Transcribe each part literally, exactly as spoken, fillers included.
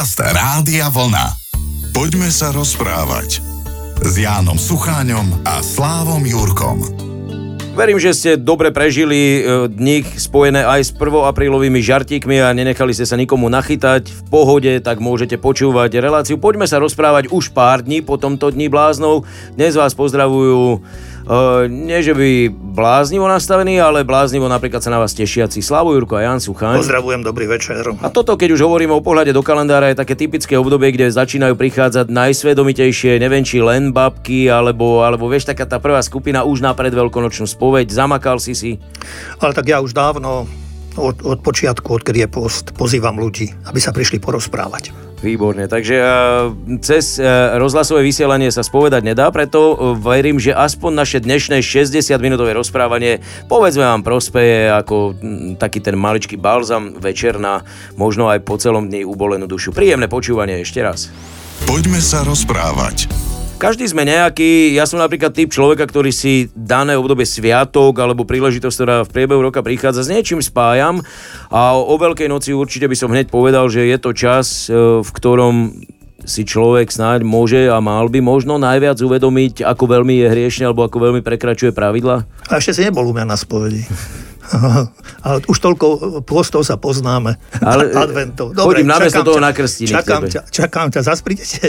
Podcast Rádia Vlna. Poďme sa rozprávať s Jánom Sucháňom a Slávom Jurkom. Verím, že ste dobre prežili dni spojené aj s prvoaprílovými žartíkmi a nenechali ste sa nikomu nachytať. V pohode, tak môžete počúvať reláciu. Poďme sa rozprávať už pár dní po tomto dni bláznov. Dnes vás pozdravujú Uh, nie, že by bláznivo nastavení, ale bláznivo napríklad sa na vás tešiaci Slávo Jurko a Ján Sucháň. Pozdravujem, dobrý večer. A toto, keď už hovoríme o pohľade do kalendára, je také typické obdobie, kde začínajú prichádzať najsvedomitejšie, neviem či len babky, alebo, alebo vieš, taká tá prvá skupina už na predveľkonočnú spoveď. Zamakal si si? Ale tak ja už dávno, od, od počiatku, odkedy je post, pozývam ľudí, aby sa prišli porozprávať. Výborne, takže cez rozhlasové vysielanie sa spovedať nedá, preto verím, že aspoň naše dnešné šesťdesiatminútové rozprávanie povedzme vám prospeje ako taký ten maličký balzam večer na možno aj po celom dni ubolenú dušu. Príjemné počúvanie ešte raz. Poďme sa rozprávať. Každý sme nejaký, ja som napríklad typ človeka, ktorý si dané obdobie sviatok alebo príležitosť, ktorá v priebehu roka prichádza, s niečím spájam a o Veľkej noci určite by som hneď povedal, že je to čas, v ktorom si človek snáď môže a mal by možno najviac uvedomiť, ako veľmi je hriešne alebo ako veľmi prekračuje pravidla. A ešte si nebol u mňa na spovedi. Ale už toľko postov sa poznáme. Ale adventov. Dobre, chodím namiesto toho na krstiny. Čakám ťa, čakám ťa, zas prídete.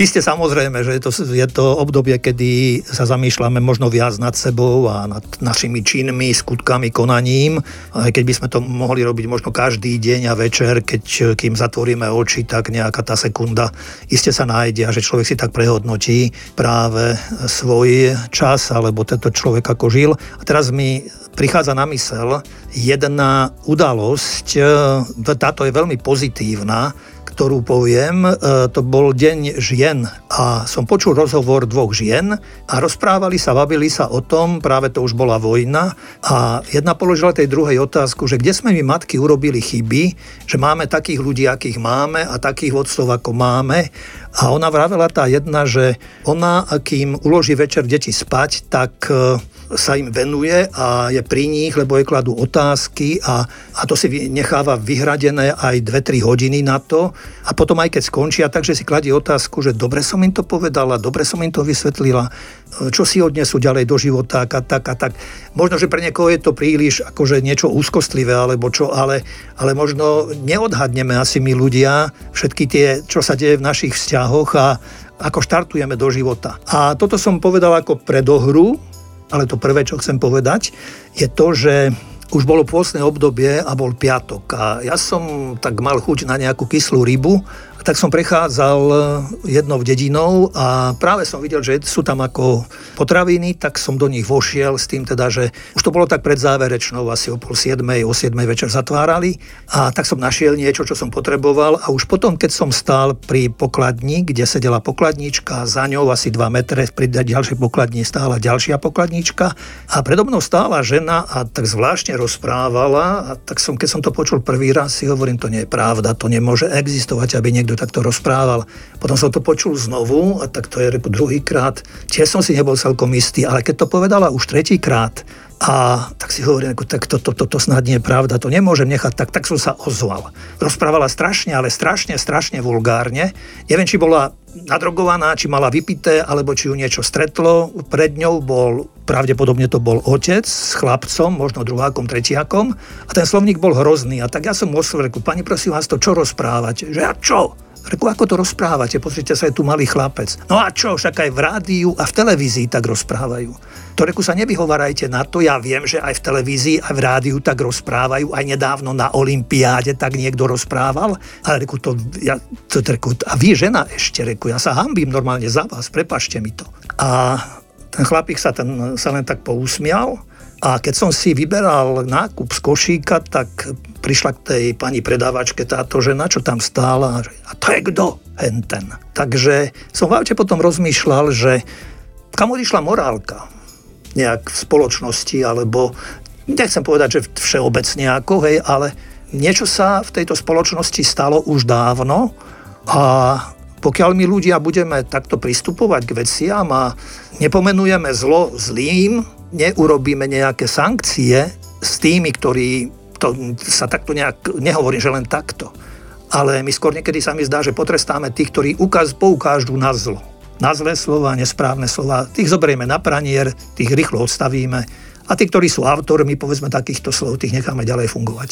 Isté, samozrejme, že je to, je to obdobie, kedy sa zamýšľame možno viac nad sebou a nad našimi činmi, skutkami, konaním. Aj keď by sme to mohli robiť možno každý deň a večer, keď kým zatvoríme oči, tak nejaká tá sekunda iste sa nájde a že človek si tak prehodnotí práve svoj čas alebo tento človek ako žil. A teraz mi prichádza na myseľ jedna udalosť, táto je veľmi pozitívna, ktorú poviem, to bol Deň žien a som počul rozhovor dvoch žien a rozprávali sa, bavili sa o tom, práve to už bola vojna a jedna položila tej druhej otázku, že kde sme my matky urobili chyby, že máme takých ľudí, akých máme a takých otcov, ako máme a ona vravela tá jedna, že ona, akým uloží večer deti spať, tak sa im venuje a je pri nich, lebo je kladú otázky a, a to si necháva vyhradené aj dve tri hodiny na to a potom aj keď skončia, takže si kladie otázku, že dobre som im to povedala, dobre som im to vysvetlila, čo si odnesú ďalej do života a tak a tak. Možno, že pre niekoho je to príliš akože niečo úzkostlivé alebo čo, ale, ale možno neodhadneme asi my ľudia všetky tie, čo sa deje v našich vzťahoch a ako štartujeme do života. A toto som povedal ako predohru. Ale to prvé, čo chcem povedať, je to, že už bolo pôstne obdobie a bol piatok. A ja som tak mal chuť na nejakú kyslú rybu, tak som prechádzal jednou dedinou a práve som videl, že sú tam ako potraviny, tak som do nich vošiel s tým teda, že už to bolo tak pred záverečnou, asi o pol siedmej, o siedmej večer zatvárali a tak som našiel niečo, čo som potreboval a už potom, keď som stál pri pokladni, kde sedela pokladnička, za ňou asi dva metre pri ďalšej pokladni stála ďalšia pokladnička a predo mnou stála žena a tak zvláštne rozprávala a tak som, keď som to počul prvý raz, si hovorím, to nie je pravda, to nemôže existovať, aby niekto takto rozprával. Potom som to počul znovu a tak to je druhýkrát. Tiež som si nebol celkom istý, ale keď to povedala už tretíkrát a tak si hovorím, tak toto to, to, to snad nie je pravda, to nemôžem nechať, tak, tak som sa ozval. Rozprávala strašne, ale strašne, strašne vulgárne. Neviem, či bola nadrogovaná, či mala vypité, alebo či ju niečo stretlo. Pred ňou bol, pravdepodobne to bol otec s chlapcom, možno druhákom, tretiakom a ten slovník bol hrozný. A tak ja som oslovil, reku, pani, prosím vás, to čo rozprávať? Že ja čo? Reku, ako to rozprávate? Pozrite sa, je tu malý chlapec. No a čo? Však aj v rádiu a v televízii tak rozprávajú. To reku, sa nevyhovárajte na to, ja viem, že aj v televízii a v rádiu tak rozprávajú, aj nedávno na olympiáde tak niekto rozprával, ale reku, to, ja, to, reku, a vy žena ešte, reku, ja sa hanbím normálne za vás, prepáčte mi to. A ten chlapík sa, ten, sa len tak pousmial a keď som si vyberal nákup z košíka, tak prišla k tej pani predávačke táto žena, čo tam stála a to je kto? Henten. Takže som v aute potom rozmýšľal, že kam odišla morálka nejak v spoločnosti, alebo nechcem povedať, že všeobecne ako, hej, ale niečo sa v tejto spoločnosti stalo už dávno a pokiaľ my ľudia budeme takto pristupovať k veciam a nepomenujeme zlo zlým, neurobíme nejaké sankcie s tými, ktorí to sa takto nejak, nehovorím, že len takto, ale my skôr niekedy sa mi zdá, že potrestáme tých, ktorí ukaz poukážu na zlo. Na zlé slova, nesprávne slova, tých zoberieme na pranier, tých rýchlo odstavíme a tí, ktorí sú autormi, povedzme takýchto slov, tých necháme ďalej fungovať.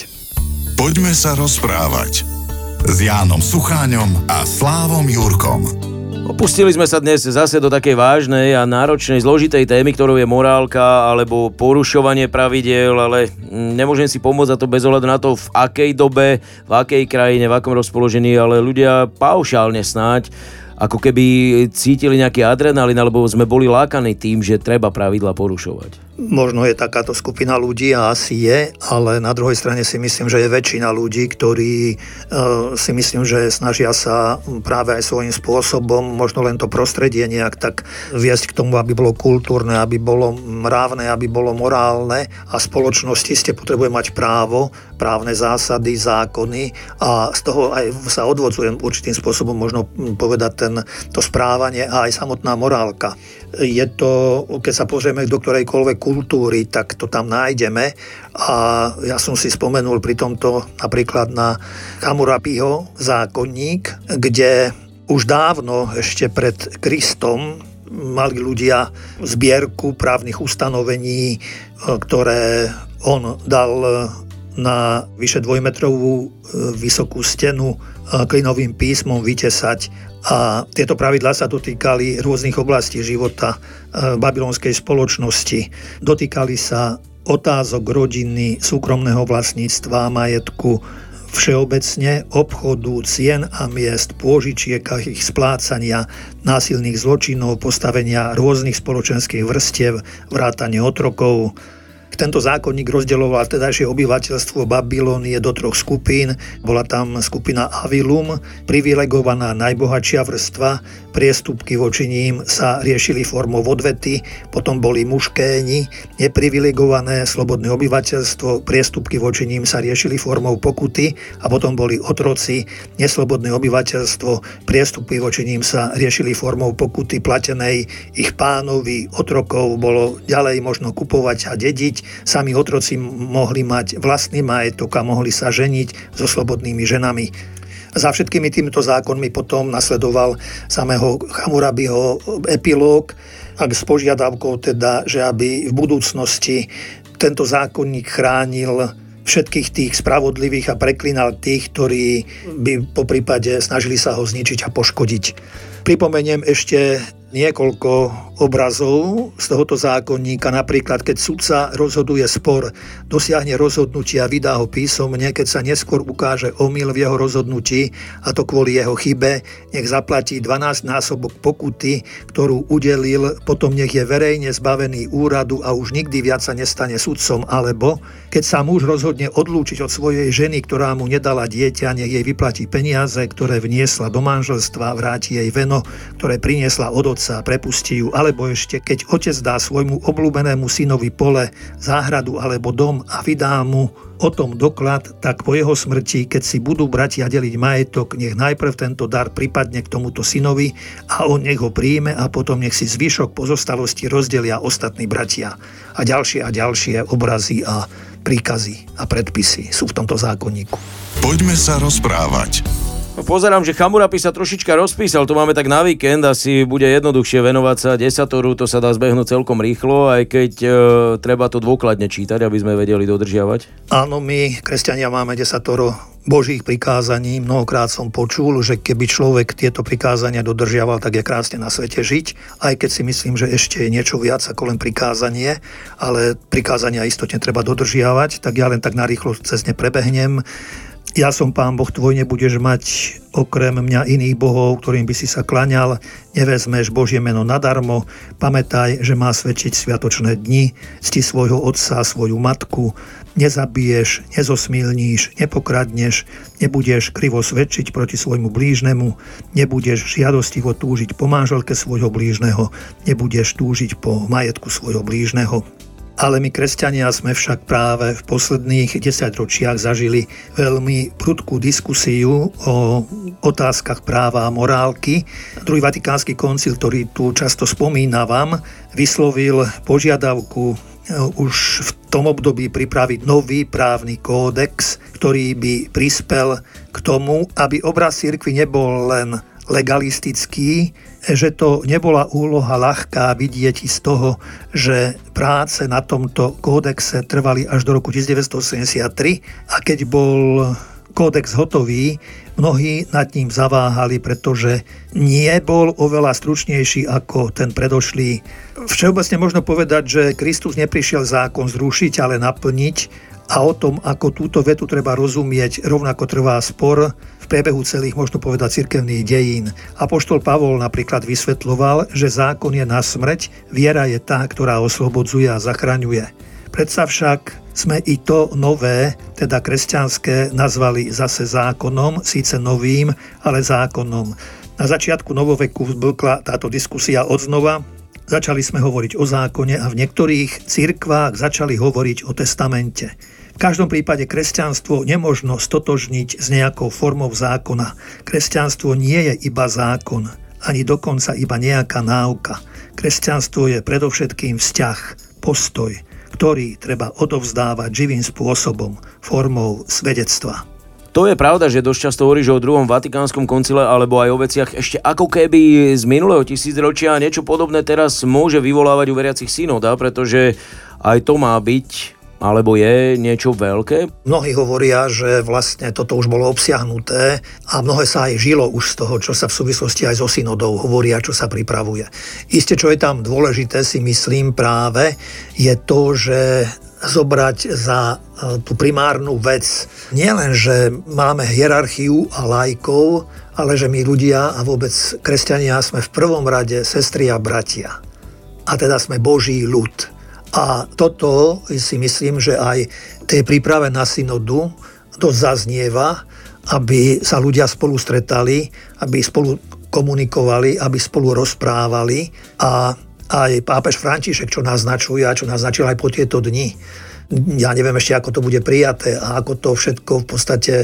Poďme sa rozprávať s Jánom Sucháňom a Slávom Jurkom. Opustili sme sa dnes zase do takej vážnej a náročnej, zložitej témy, ktorou je morálka alebo porušovanie pravidiel, ale nemôžem si pomôcť za to bez ohľadu na to, v akej dobe, v akej krajine, v akom rozpoložení, ale ľudia paušálne snáď, ako keby cítili nejaký adrenalín, alebo sme boli lákaní tým, že treba pravidla porušovať. Možno je takáto skupina ľudí a asi je, ale na druhej strane si myslím, že je väčšina ľudí, ktorí e, si myslím, že snažia sa práve aj svojím spôsobom, možno len to prostredie nejak tak viesť k tomu, aby bolo kultúrne, aby bolo mravné, aby bolo morálne a spoločnosti ste potrebuje mať právo, právne zásady, zákony a z toho aj sa odvodzujem určitým spôsobom možno povedať ten, to správanie a aj samotná morálka. Je to, keď sa pozrieme do ktorejkoľvek kultúry, tak to tam nájdeme a ja som si spomenul pri tomto napríklad na Hammurabiho zákonník, kde už dávno ešte pred Kristom mali ľudia zbierku právnych ustanovení, ktoré on dal na vyše dvojmetrovú vysokú stenu klinovým písmom vytesať. A tieto pravidlá sa dotýkali rôznych oblastí života babylonskej spoločnosti. Dotýkali sa otázok rodiny, súkromného vlastníctva, majetku, všeobecne obchodu, cien a miest, pôžičiek a ich splácania, násilných zločinov, postavenia rôznych spoločenských vrstiev, vrátane otrokov. Tento zákonník rozdeľoval tedajšie obyvateľstvo Babylonie do troch skupín. Bola tam skupina Avilum, privilegovaná najbohatšia vrstva, priestupky voči ním sa riešili formou odvety, potom boli muškéni, neprivilegované slobodné obyvateľstvo, priestupky voči ním sa riešili formou pokuty a potom boli otroci, neslobodné obyvateľstvo, priestupky voči ním sa riešili formou pokuty platenej ich pánovi, otrokov bolo ďalej možno kupovať a dediť. Sami otroci mohli mať vlastný majetok a mohli sa ženiť so slobodnými ženami. Za všetkými týmito zákonmi potom nasledoval samého Hammurabiho epilóg, ak s požiadavkou teda, že aby v budúcnosti tento zákonník chránil všetkých tých spravodlivých a preklínal tých, ktorí by po prípade snažili sa ho zničiť a poškodiť. Pripomeniem ešte niekoľko obrazov z tohoto zákonníka. Napríklad, keď sudca rozhoduje spor, dosiahne rozhodnutia a vydá ho písomne, keď sa neskôr ukáže omyl v jeho rozhodnutí, a to kvôli jeho chybe, nech zaplatí dvanásťnásobok pokuty, ktorú udelil, potom nech je verejne zbavený úradu a už nikdy viac sa nestane sudcom, alebo keď sa muž rozhodne odlúčiť od svojej ženy, ktorá mu nedala dieťa, nech jej vyplatí peniaze, ktoré vniesla do manželstva, vráti jej veno, ktoré priniesla od sa prepustí ju, alebo ešte keď otec dá svojmu obľúbenému synovi pole, záhradu alebo dom a vydá mu o tom doklad, tak po jeho smrti, keď si budú bratia deliť majetok, nech najprv tento dar pripadne k tomuto synovi a on nech ho príjme a potom nech si zvyšok pozostalosti rozdelia ostatní bratia. A ďalšie a ďalšie obrazy a príkazy a predpisy sú v tomto zákonníku. Poďme sa rozprávať. Pozerám, že Hammurabi sa trošička rozpísal, to máme tak na víkend, asi bude jednoduchšie venovať sa desatoru, to sa dá zbehnúť celkom rýchlo, aj keď e, treba to dôkladne čítať, aby sme vedeli dodržiavať. Áno, my, kresťania, máme desatoro Božích prikázaní. Mnohokrát som počul, že keby človek tieto prikázania dodržiaval, tak je krásne na svete žiť, aj keď si myslím, že ešte je niečo viac ako len prikázanie, ale prikázania istotne treba dodržiavať, tak ja len tak narýchlo cez ne prebehnem. Ja som Pán Boh tvoj, nebudeš mať okrem mňa iných bohov, ktorým by si sa klaňal, nevezmeš Božie meno nadarmo, pamätaj, že má svedčiť sviatočné dni, cti svojho otca a svoju matku, nezabiješ, nezosmilníš, nepokradneš, nebudeš krivo svedčiť proti svojmu blížnemu, nebudeš žiadostivo túžiť po manželke svojho blížneho, nebudeš túžiť po majetku svojho blížneho. Ale my, kresťania, sme však práve v posledných desaťročiach zažili veľmi prudkú diskusiu o otázkach práva a morálky. Druhý Vatikánsky koncil, ktorý tu často spomínavam, vyslovil požiadavku už v tom období pripraviť nový právny kódex, ktorý by prispel k tomu, aby obraz cirkvi nebol len legalistický, že to nebola úloha ľahká vidieť z toho, že práce na tomto kódexe trvali až do roku devätnásťstoosemdesiattri a keď bol kódex hotový, mnohí nad ním zaváhali, pretože nebol oveľa stručnejší ako ten predošlý. Všeobecne možno povedať, že Kristus neprišiel zákon zrušiť, ale naplniť. A o tom, ako túto vetu treba rozumieť, rovnako trvá spor v priebehu celých, možno povedať, cirkevných dejín. Apoštol Pavol napríklad vysvetľoval, že zákon je na smrť, viera je tá, ktorá oslobodzuje a zachraňuje. Predsa však sme i to nové, teda kresťanské, nazvali zase zákonom, síce novým, ale zákonom. Na začiatku novoveku vzblkla táto diskusia odznova. Začali sme hovoriť o zákone a v niektorých cirkvách začali hovoriť o testamente. V každom prípade kresťanstvo nemožno stotožniť s nejakou formou zákona. Kresťanstvo nie je iba zákon, ani dokonca iba nejaká náuka. Kresťanstvo je predovšetkým vzťah, postoj, ktorý treba odovzdávať živým spôsobom, formou svedectva. To je pravda, že dosť často hovoríš o druhom Vatikánskom koncile alebo aj o veciach ešte ako keby z minulého tisícročia. Niečo podobné teraz môže vyvolávať u veriacich synoda, pretože aj to má byť alebo je niečo veľké? Mnohí hovoria, že vlastne toto už bolo obsiahnuté a mnohé sa aj žilo už z toho, čo sa v súvislosti aj so synodou hovoria, čo sa pripravuje. Isté, čo je tam dôležité, si myslím práve, je to, že zobrať za tú primárnu vec. Nie len, že máme hierarchiu a laikov, ale že my ľudia a vôbec kresťania sme v prvom rade sestry a bratia. A teda sme Boží ľud. A toto si myslím, že aj tej príprave na synodu to zaznieva, aby sa ľudia spolu stretali, aby spolu komunikovali, aby spolu rozprávali. A aj pápež František, čo naznačuje a čo naznačil aj po tieto dni. Ja neviem ešte, ako to bude prijaté a ako to všetko v podstate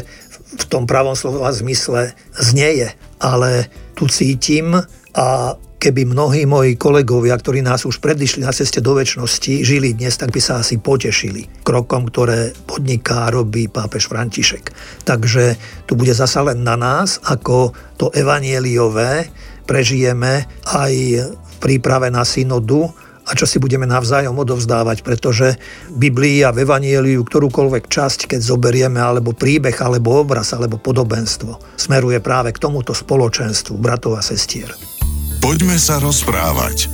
v tom pravom slova zmysle znieje. Ale tu cítim a keby mnohí moji kolegovia, ktorí nás už predišli na ceste do večnosti, žili dnes, tak by sa asi potešili krokom, ktoré podniká, robí pápež František. Takže tu bude zasa len na nás, ako to evanjeliové prežijeme aj v príprave na synodu a čo si budeme navzájom odovzdávať, pretože Biblii a v evanjeliu ktorúkoľvek časť, keď zoberieme, alebo príbeh, alebo obraz, alebo podobenstvo, smeruje práve k tomuto spoločenstvu bratov a sestier. Poďme sa rozprávať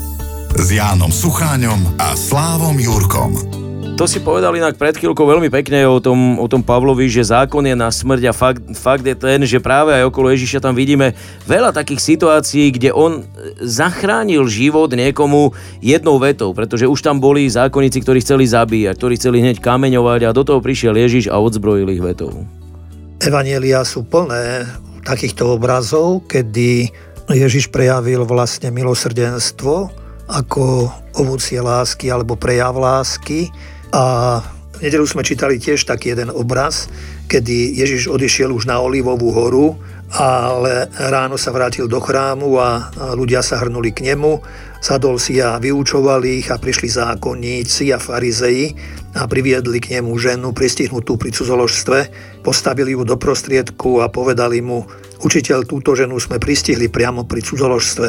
s Jánom Sucháňom a Slávom Jurkom. To si povedal inak pred chvíľkou veľmi pekne o tom, o tom Pavlovi, že zákon je na smrť a fakt, fakt je ten, že práve aj okolo Ježiša tam vidíme veľa takých situácií, kde on zachránil život niekomu jednou vetou, pretože už tam boli zákonníci, ktorí chceli zabíjať, ktorí chceli hneď kameňovať a do toho prišiel Ježiš a odzbrojil ich vetou. Evanjeliá sú plné takýchto obrazov, kedy Ježiš prejavil vlastne milosrdenstvo ako ovocie lásky alebo prejav lásky a v nedeľu sme čítali tiež taký jeden obraz, kedy Ježiš odišiel už na Olivovú horu, ale ráno sa vrátil do chrámu a ľudia sa hrnuli k nemu, sadol si a vyučovali ich a prišli zákonníci a farizei a priviedli k nemu ženu pristihnutú pri cudzoložstve, postavili ju do prostriedku a povedali mu: Učiteľ, túto ženu sme pristihli priamo pri cudzoložstve.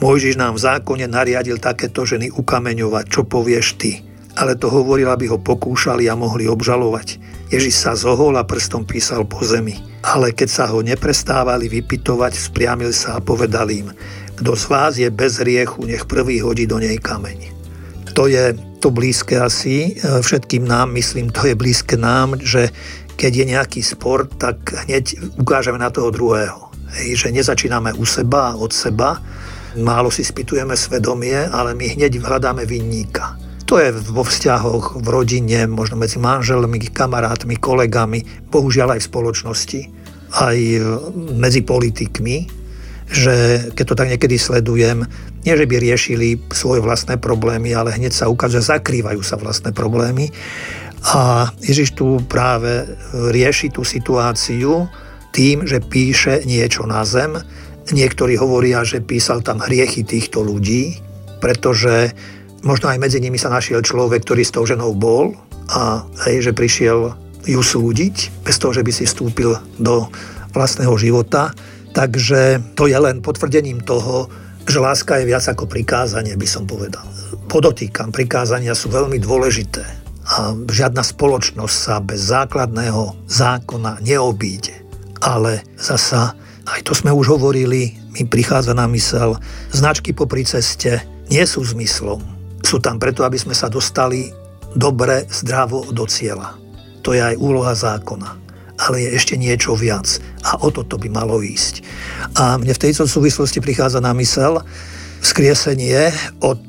Mojžiš nám v zákone nariadil takéto ženy ukameňovať. Čo povieš ty? Ale to hovoril, aby ho pokúšali a mohli obžalovať. Ježiš sa zohol a prstom písal po zemi. Ale keď sa ho neprestávali vypytovať, spriamil sa a povedal im: Kto z vás je bez riechu, nech prvý hodí do nej kameň. To je to blízke asi všetkým nám, myslím, to je blízke nám, že keď je nejaký spor, tak hneď ukážeme na toho druhého. Hej, že nezačíname u seba, od seba. Málo si spýtujeme svedomie, ale my hneď hľadáme vinníka. To je vo vzťahoch, v rodine, možno medzi manželmi, kamarátmi, kolegami, bohužiaľ aj v spoločnosti, aj medzi politikmi, že keď to tak niekedy sledujem, nie že by riešili svoje vlastné problémy, ale hneď sa ukáže, zakrývajú sa vlastné problémy. A Ježiš tu práve rieši tú situáciu tým, že píše niečo na zem. Niektorí hovoria, že písal tam hriechy týchto ľudí, pretože Možno aj medzi nimi sa našiel človek, ktorý s tou ženou bol a hej, že prišiel ju súdiť, bez toho, že by si vstúpil do vlastného života. Takže to je len potvrdením toho, že láska je viac ako prikázanie, by som povedal. Podotýkam, prikázania sú veľmi dôležité a žiadna spoločnosť sa bez základného zákona neobíde. Ale zasa, aj to sme už hovorili, mi prichádza na mysel, značky popri ceste nie sú zmyslom. Sú tam preto, aby sme sa dostali dobre, zdravo do cieľa. To je aj úloha zákona. Ale je ešte niečo viac. A o toto by malo ísť. A mne v tejto súvislosti prichádza na mysel vzkriesenie od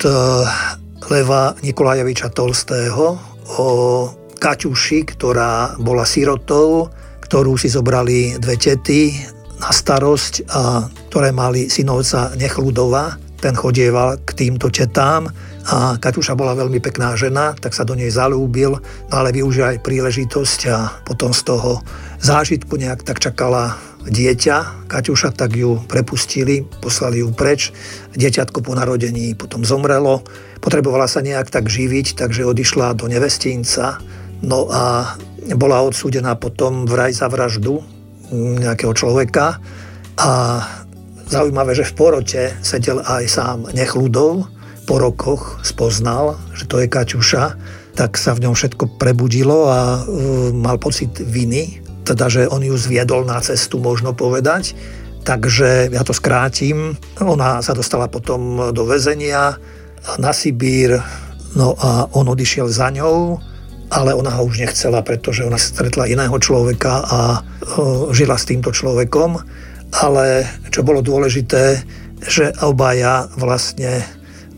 Leva Nikolajeviča Tolstého o Kaťuši, ktorá bola sirotou, ktorú si zobrali dve tety na starosť, a ktoré mali synovca Nechludova. Ten chodieval k týmto tetám a Kaťuša bola veľmi pekná žena, tak sa do nej zalúbil, ale využil aj príležitosť a potom z toho zážitku nejak tak čakala dieťa. Kaťuša, tak ju prepustili, poslali ju preč. Dieťatko po narodení potom zomrelo. Potrebovala sa nejak tak živiť, takže odišla do nevestinca. No a bola odsúdená potom vraj za vraždu nejakého človeka a zaujímavé, že v porote sedel aj sám Nechludov, po rokoch spoznal, že to je Kaťuša, tak sa v ňom všetko prebudilo a uh, mal pocit viny, teda, že on ju zviedol na cestu, možno povedať. Takže ja to skrátim. Ona sa dostala potom do väzenia na Sibír, no a on odišiel za ňou, ale ona ho už nechcela, pretože ona stretla iného človeka a uh, žila s týmto človekom. Ale čo bolo dôležité, že obaja vlastne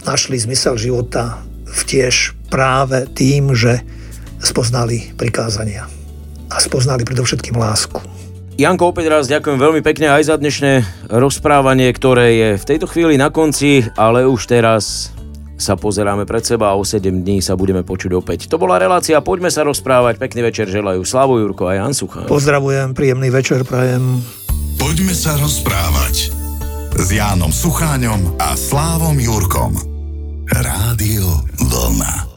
našli zmysel života tiež práve tým, že spoznali prikázania a spoznali predovšetkým lásku. Janko, opäť raz ďakujem veľmi pekne aj za dnešné rozprávanie, ktoré je v tejto chvíli na konci, ale už teraz sa pozeráme pred seba a o sedem dní sa budeme počuť opäť. To bola relácia, poďme sa rozprávať. Pekný večer želajú Slávo Jurko a Ján Sucháň. Pozdravujem, príjemný večer prajem. Poďme sa rozprávať s Jánom Sucháňom a Slávom Jurkom. Rádio Vlna.